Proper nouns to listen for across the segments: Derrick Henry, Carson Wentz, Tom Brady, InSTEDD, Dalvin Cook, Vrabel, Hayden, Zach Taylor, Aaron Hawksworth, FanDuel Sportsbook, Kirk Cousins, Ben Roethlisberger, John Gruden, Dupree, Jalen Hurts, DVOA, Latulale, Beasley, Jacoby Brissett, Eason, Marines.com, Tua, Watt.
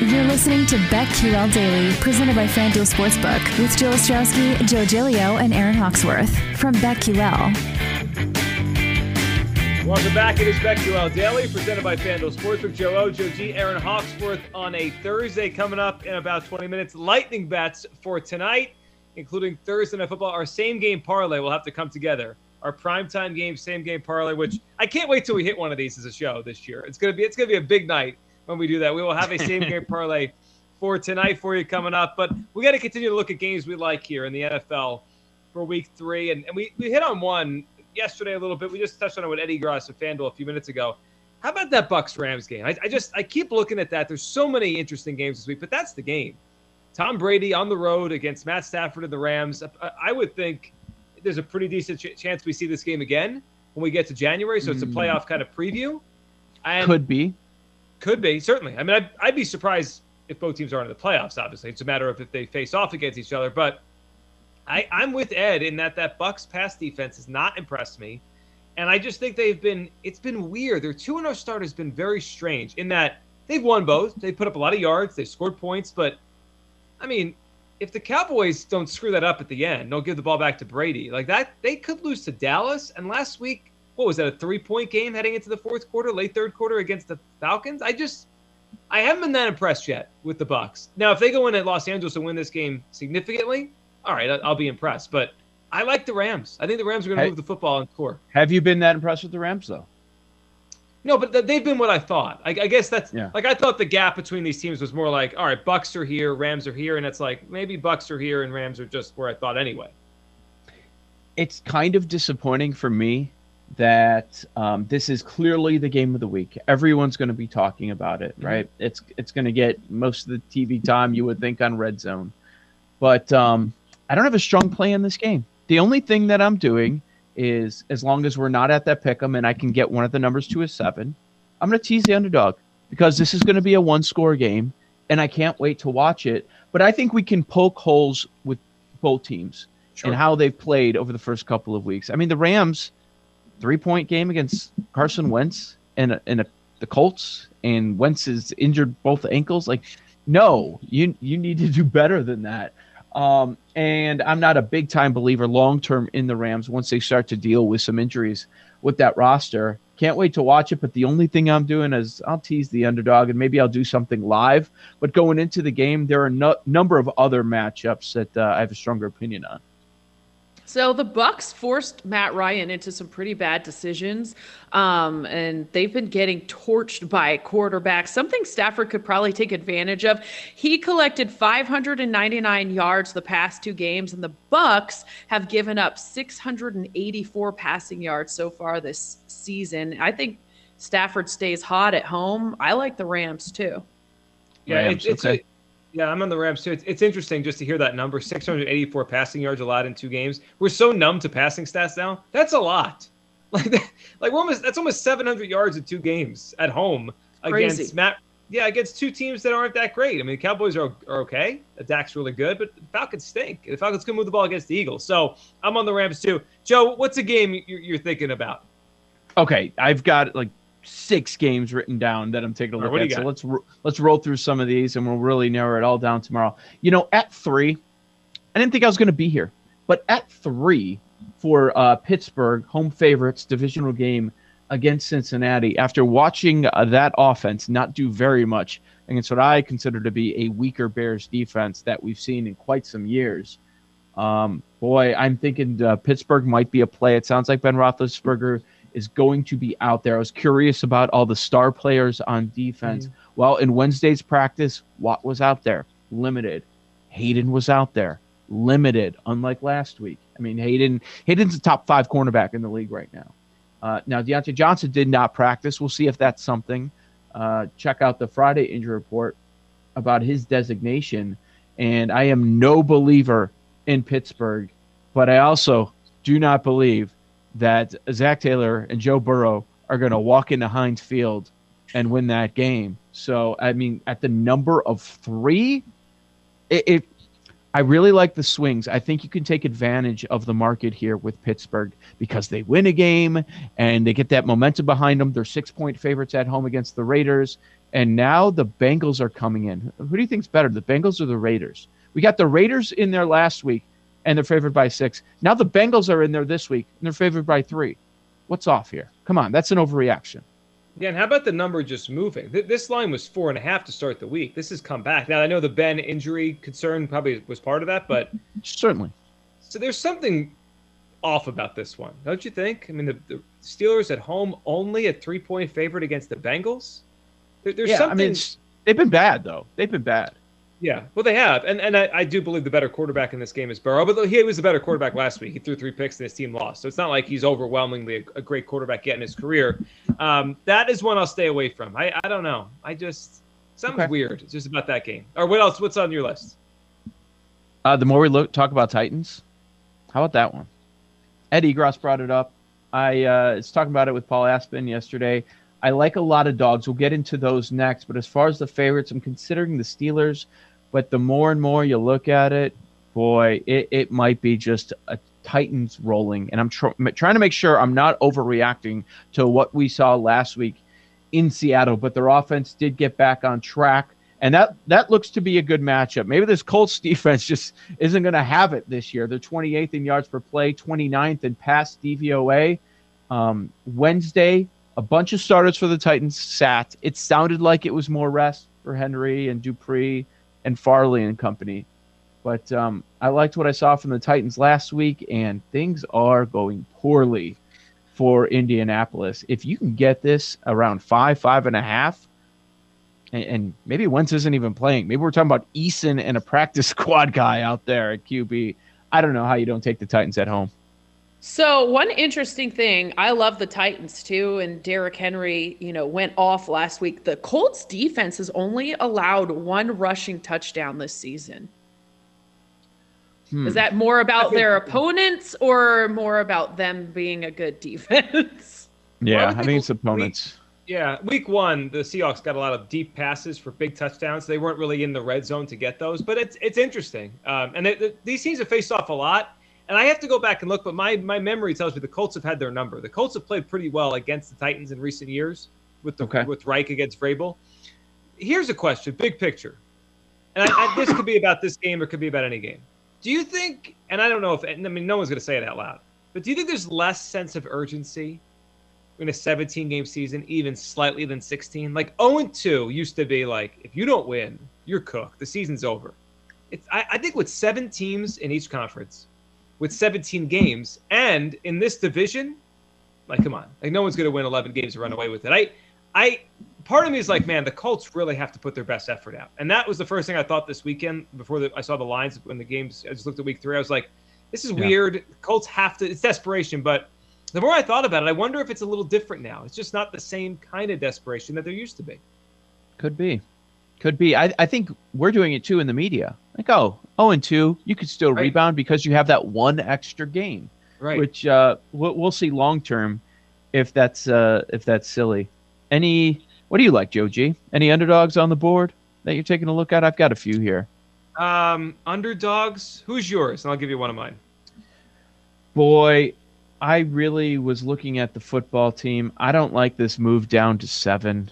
You're listening to BetQL Daily, presented by FanDuel Sportsbook, with Joe Ostrowski, Joe Giglio, and Aaron Hawksworth from BetQL. Welcome back. It is BetQL Daily, presented by FanDuel Sportsbook. Joe O, Joe G, Aaron Hawksworth on a Thursday. Coming up in about 20 minutes, lightning bets for tonight, including Thursday Night Football. Our same-game parlay will have to come together. Our primetime game, same-game parlay, which I can't wait till we hit one of these as a show this year. It's gonna be a big night. When we do that, we will have a same-game parlay for tonight for you coming up. But we got to continue to look at games we like here in the NFL for Week 3. And we hit on one yesterday a little bit. We just touched on it with Eddie Gross of FanDuel a few minutes ago. How about that Bucks-Rams game? I keep looking at that. There's so many interesting games this week, but that's the game. Tom Brady on the road against Matt Stafford and the Rams. I would think there's a pretty decent chance we see this game again when we get to January. So it's a playoff kind of preview. And Could be, certainly. I mean, I'd be surprised if both teams aren't in the playoffs, obviously. It's a matter of if they face off against each other. But I'm with Ed in that Bucks pass defense has not impressed me. And I just think it's been weird. Their 2-0 start has been very strange in that they've won both. They've put up a lot of yards. They've scored points. But, I mean, if the Cowboys don't screw that up at the end, don't give the ball back to Brady, like that, they could lose to Dallas. And last week, what was that, a three-point game heading into the fourth quarter, late third quarter against the Falcons? I haven't been that impressed yet with the Bucks. Now, if they go in at Los Angeles and win this game significantly, all right, I'll be impressed. But I like the Rams. I think the Rams are going to move the football and score. Have you been that impressed with the Rams, though? No, but they've been what I thought. I guess that's like I thought the gap between these teams was more like, all right, Bucks are here, Rams are here, and it's like maybe Bucks are here and Rams are just where I thought anyway. It's kind of disappointing for me that this is clearly the game of the week. Everyone's going to be talking about it, right? Mm-hmm. It's going to get most of the TV time, you would think, on Red Zone. But I don't have a strong play in this game. The only thing that I'm doing is, as long as we're not at that pick'em and I can get one of the numbers to a 7, I'm going to tease the underdog because this is going to be a one-score game, and I can't wait to watch it. But I think we can poke holes with both teams and how they've played over the first couple of weeks. I mean, the Rams... 3-point game against Carson Wentz and the Colts, and Wentz is injured both ankles. Like, no, you need to do better than that. And I'm not a big time believer long term in the Rams once they start to deal with some injuries with that roster. Can't wait to watch it. But the only thing I'm doing is I'll tease the underdog, and maybe I'll do something live. But going into the game, there are a number of other matchups that I have a stronger opinion on. So the Bucks forced Matt Ryan into some pretty bad decisions, and they've been getting torched by quarterbacks, something Stafford could probably take advantage of. He collected 599 yards the past two games, and the Bucks have given up 684 passing yards so far this season. I think Stafford stays hot at home. I like the Rams, too. Yeah, Rams, it's okay. Yeah, I'm on the Rams too. It's interesting just to hear that number, 684 passing yards, a lot in two games. We're so numb to passing stats now. That's a lot. Like that's almost 700 yards in two games at home against Matt. Yeah, against two teams that aren't that great. I mean, the Cowboys are okay. The Dak's really good, but the Falcons stink. The Falcons can move the ball against the Eagles. So I'm on the Rams too. Joe, what's a game you're thinking about? Okay, I've got like 6 games written down that I'm taking a look at. So let's roll through some of these, and we'll really narrow it all down tomorrow. You know, at 3, I didn't think I was going to be here, but at 3 for Pittsburgh, home favorites, divisional game against Cincinnati, after watching that offense not do very much against what I consider to be a weaker Bears defense that we've seen in quite some years, I'm thinking Pittsburgh might be a play. It sounds like Ben Roethlisberger is going to be out there. I was curious about all the star players on defense. Mm-hmm. Well, in Wednesday's practice, Watt was out there, limited. Hayden was out there, limited, unlike last week. I mean, Hayden's a top five cornerback in the league right now. Now, Deontay Johnson did not practice. We'll see if that's something. Check out the Friday injury report about his designation. And I am no believer in Pittsburgh, but I also do not believe that Zach Taylor and Joe Burrow are going to walk into Heinz Field and win that game. So, I mean, at the number of 3, I really like the swings. I think you can take advantage of the market here with Pittsburgh because they win a game and they get that momentum behind them. They're 6-point favorites at home against the Raiders. And now the Bengals are coming in. Who do you think's better, the Bengals or the Raiders? We got the Raiders in there last week, and they're favored by 6. Now the Bengals are in there this week, and they're favored by 3. What's off here? Come on, that's an overreaction. Yeah, and how about the number just moving? This line was 4.5 to start the week. This has come back. Now, I know the Ben injury concern probably was part of that, but... Certainly. So there's something off about this one, don't you think? I mean, the Steelers at home only a 3-point favorite against the Bengals? There's something... I mean, they've been bad, though. They've been bad. Yeah, well, they have. And I do believe the better quarterback in this game is Burrow, but he was the better quarterback last week. He threw 3 picks and his team lost. So it's not like he's overwhelmingly a great quarterback yet in his career. That is one I'll stay away from. I don't know. Something's weird just about that game. Or what else? What's on your list? The more we talk about Titans, how about that one? Eddie Gross brought it up. I was talking about it with Paul Aspen yesterday. I like a lot of dogs. We'll get into those next. But as far as the favorites, I'm considering the Steelers. But the more and more you look at it, boy, it might be just a Titans rolling. And I'm trying to make sure I'm not overreacting to what we saw last week in Seattle. But their offense did get back on track. And that looks to be a good matchup. Maybe this Colts defense just isn't going to have it this year. They're 28th in yards per play, 29th in pass DVOA. Wednesday, a bunch of starters for the Titans sat. It sounded like it was more rest for Henry and Dupree and Farley and company. But I liked what I saw from the Titans last week, and things are going poorly for Indianapolis. If you can get this around 5, 5.5, and maybe Wentz isn't even playing. Maybe we're talking about Eason and a practice squad guy out there at QB. I don't know how you don't take the Titans at home. So one interesting thing, I love the Titans too, and Derrick Henry, went off last week. The Colts defense has only allowed 1 rushing touchdown this season. Is that more about their opponents or more about them being a good defense? Yeah, I think it's opponents. Week 1, the Seahawks got a lot of deep passes for big touchdowns. They weren't really in the red zone to get those, but it's interesting. These teams have faced off a lot. And I have to go back and look, but my memory tells me the Colts have had their number. The Colts have played pretty well against the Titans in recent years with Reich against Vrabel. Here's a question, big picture. And this could be about this game or could be about any game. Do you think, and I don't know if, I mean, no one's going to say it out loud, but do you think there's less sense of urgency in a 17-game season, even slightly than 16? Like 0-2 used to be like, if you don't win, you're cooked. The season's over. I think with 7 teams in each conference, with 17 games, and in this division, like, come on. Like, no one's going to win 11 games and run away with it. Part of me is like, man, the Colts really have to put their best effort out. And that was the first thing I thought this weekend before I saw the lines when the games, I just looked at week 3. I was like, this is weird. Colts have to, it's desperation. But the more I thought about it, I wonder if it's a little different now. It's just not the same kind of desperation that there used to be. Could be. I think we're doing it too in the media. Like, 0-2, you could still rebound because you have that 1 extra game, which we'll see long term if that's silly. What do you like, Joe G? Any underdogs on the board that you're taking a look at? I've got a few here. Underdogs. Who's yours? And I'll give you one of mine. Boy, I really was looking at the football team. I don't like this move down to 7.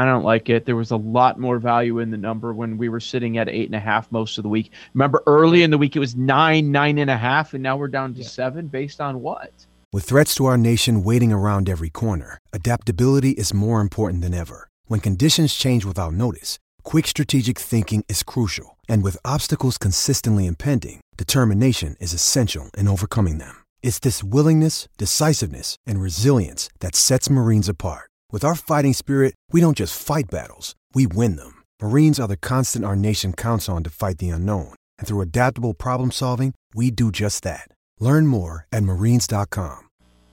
I don't like it. There was a lot more value in the number when we were sitting at 8.5 most of the week. Remember, early in the week, it was 9, 9.5, and now we're down to 7 based on what? With threats to our nation waiting around every corner, adaptability is more important than ever. When conditions change without notice, quick strategic thinking is crucial. And with obstacles consistently impending, determination is essential in overcoming them. It's this willingness, decisiveness, and resilience that sets Marines apart. With our fighting spirit, we don't just fight battles, we win them. Marines are the constant our nation counts on to fight the unknown. And through adaptable problem solving, we do just that. Learn more at Marines.com.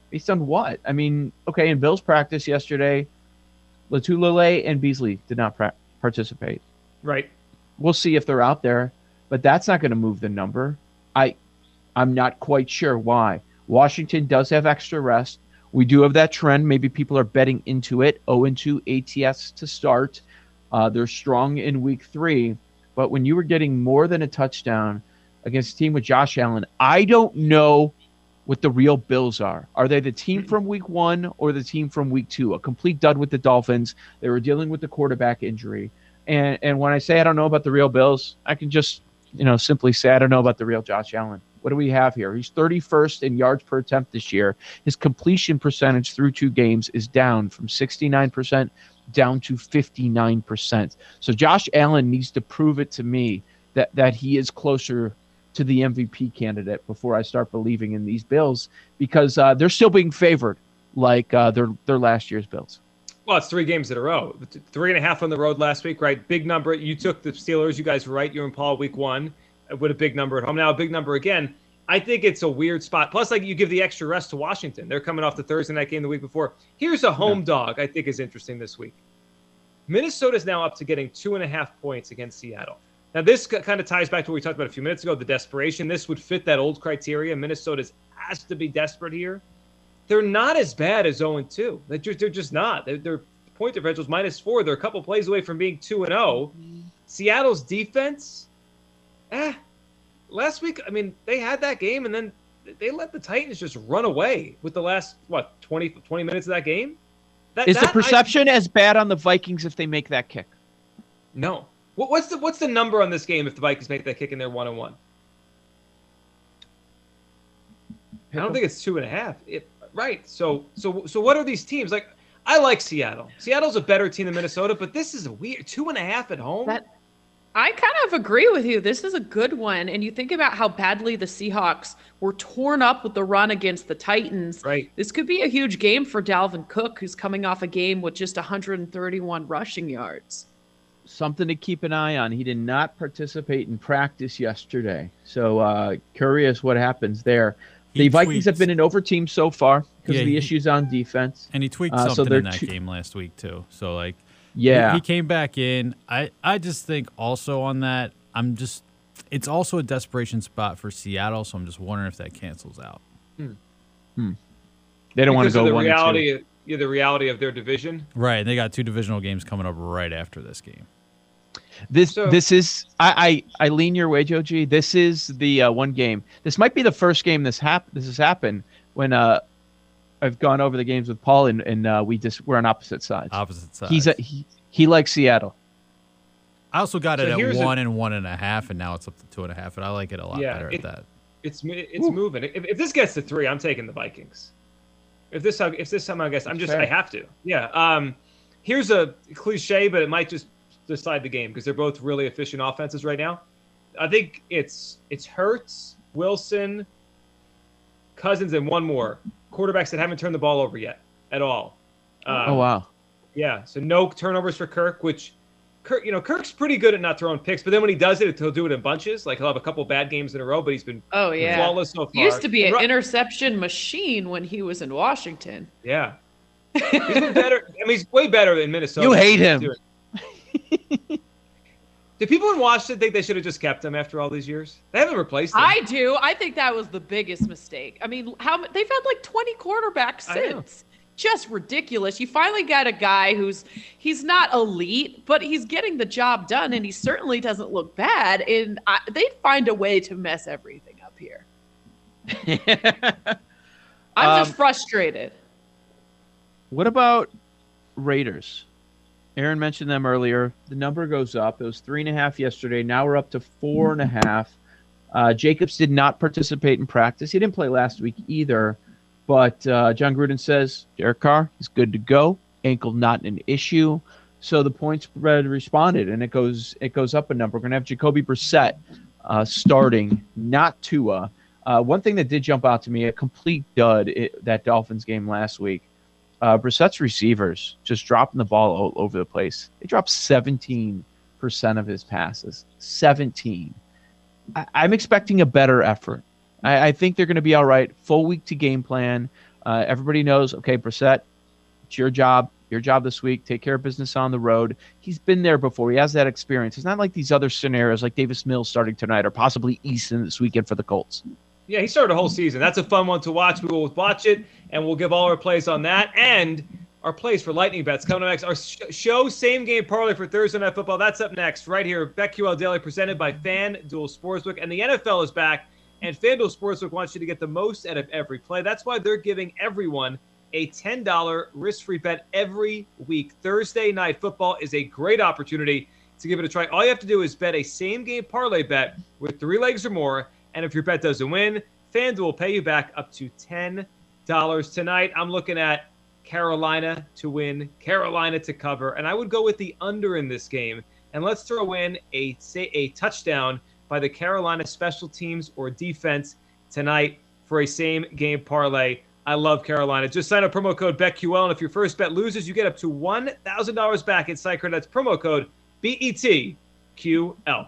Based on what? I mean, okay, in Bill's practice yesterday, Latulale and Beasley did not participate. Right. We'll see if they're out there, but that's not going to move the number. I'm not quite sure why. Washington does have extra rest. We do have that trend. Maybe people are betting into it. 0-2 ATS to start. They're strong in week three. But when you were getting more than a touchdown against a team with Josh Allen, I don't know what the real Bills are. Are they the team from week one or the team from week two? A complete dud with the Dolphins. They were dealing with the quarterback injury. And when I say I don't know about the real Bills, I can just, simply say I don't know about the real Josh Allen. What do we have here? He's 31st in yards per attempt this year. His completion percentage through two games is down from 69% down to 59%. So Josh Allen needs to prove it to me that he is closer to the MVP candidate before I start believing in these Bills, because they're still being favored like their last year's Bills. Well, it's three games in a row. 3.5 on the road last week, right? Big number. You took the Steelers. You guys were right. You and Paul week one with a big number at home. Now a big number again. I think it's a weird spot. Plus, you give the extra rest to Washington. They're coming off the Thursday night game the week before. Here's a home dog I think is interesting this week. Minnesota's now up to getting 2.5 points against Seattle. Now, this kind of ties back to what we talked about a few minutes ago, the desperation. This would fit that old criteria. Minnesota's has to be desperate here. They're not as bad as 0-2. They're just not. Their point differential is -4. They're a couple plays away from being 2-0. Seattle's defense, last week, they had that game, and then they let the Titans just run away with the last, 20 minutes of that game? Is the perception as bad on the Vikings if they make that kick? No. What's the number on this game if the Vikings make that kick and they're 1-1? I don't think it's 2.5. Right. So what are these teams? I like Seattle. Seattle's a better team than Minnesota, but this is a weird 2.5 at home. I kind of agree with you. This is a good one. And you think about how badly the Seahawks were torn up with the run against the Titans. Right. This could be a huge game for Dalvin Cook, who's coming off a game with just 131 rushing yards. Something to keep an eye on. He did not participate in practice yesterday. So curious what happens there. The Vikings have been an over-team so far because of the issues on defense. And he tweaked something in that game last week, too. So, he came back in. I just think also on that, it's also a desperation spot for Seattle, so I'm just wondering if that cancels out. They don't want to go the 1-2. The reality of their division. Right, and they got two divisional games coming up right after this game. This is – I lean your way, Joe G. This is the one game. This might be the first game this has happened when I've gone over the games with Paul and we're on opposite sides. He likes Seattle. I also got it at 1 and 1.5, and now it's up to 2.5, and I like it a lot better at that. It's moving. If this gets to 3, I'm taking the Vikings. If this somehow gets – I have to. Yeah. Here's a cliche, but it might just – decide the game because they're both really efficient offenses right now. I think it's Hurts, Wilson, Cousins, and one more quarterbacks that haven't turned the ball over yet at all. Wow. Yeah. So no turnovers for Kirk, which Kirk's pretty good at not throwing picks, but then when he does it, he'll do it in bunches. He'll have a couple bad games in a row, but he's been flawless so far. He used to be an interception machine when he was in Washington. Yeah. He's been better. He's way better than Minnesota. You hate him. Do people in Washington think they should have just kept him after all these years? They haven't replaced him. I do. I think that was the biggest mistake. They've had 20 quarterbacks since. Just ridiculous. You finally got a guy he's not elite, but he's getting the job done, and he certainly doesn't look bad. And they'd find a way to mess everything up here. I'm just frustrated. What about Raiders? Aaron mentioned them earlier. The number goes up. It was 3.5 yesterday. Now we're up to 4.5. Jacobs did not participate in practice. He didn't play last week either. But John Gruden says Derek Carr is good to go. Ankle not an issue. So the point spread responded, and it goes up a number. We're going to have Jacoby Brissett starting, not Tua. One thing that did jump out to me, a complete dud, that Dolphins game last week. Brissett's receivers just dropping the ball all over the place. They dropped 17% of his passes. 17. I'm expecting a better effort. I think they're going to be all right. Full week to game plan. Everybody knows, okay, Brissett, it's your job. Your job this week, take care of business on the road. He's been there before. He has that experience. It's not like these other scenarios like Davis Mills starting tonight or possibly Eason this weekend for the Colts. Yeah, he started a whole season. That's a fun one to watch. We will watch it, and we'll give all our plays on that and our plays for lightning bets coming up next. Our show, Same Game Parlay for Thursday Night Football. That's up next right here. BetQL Daily presented by FanDuel Sportsbook. And the NFL is back, and FanDuel Sportsbook wants you to get the most out of every play. That's why they're giving everyone a $10 risk-free bet every week. Thursday Night Football is a great opportunity to give it a try. All you have to do is bet a same-game parlay bet with 3 legs or more, and if your bet doesn't win, FanDuel will pay you back up to $10. Tonight, I'm looking at Carolina to win, Carolina to cover, and I would go with the under in this game. And let's throw in a touchdown by the Carolina special teams or defense tonight for a same-game parlay. I love Carolina. Just sign up promo code BetQL, and if your first bet loses, you get up to $1,000 back in site credit. That's promo code BETQL.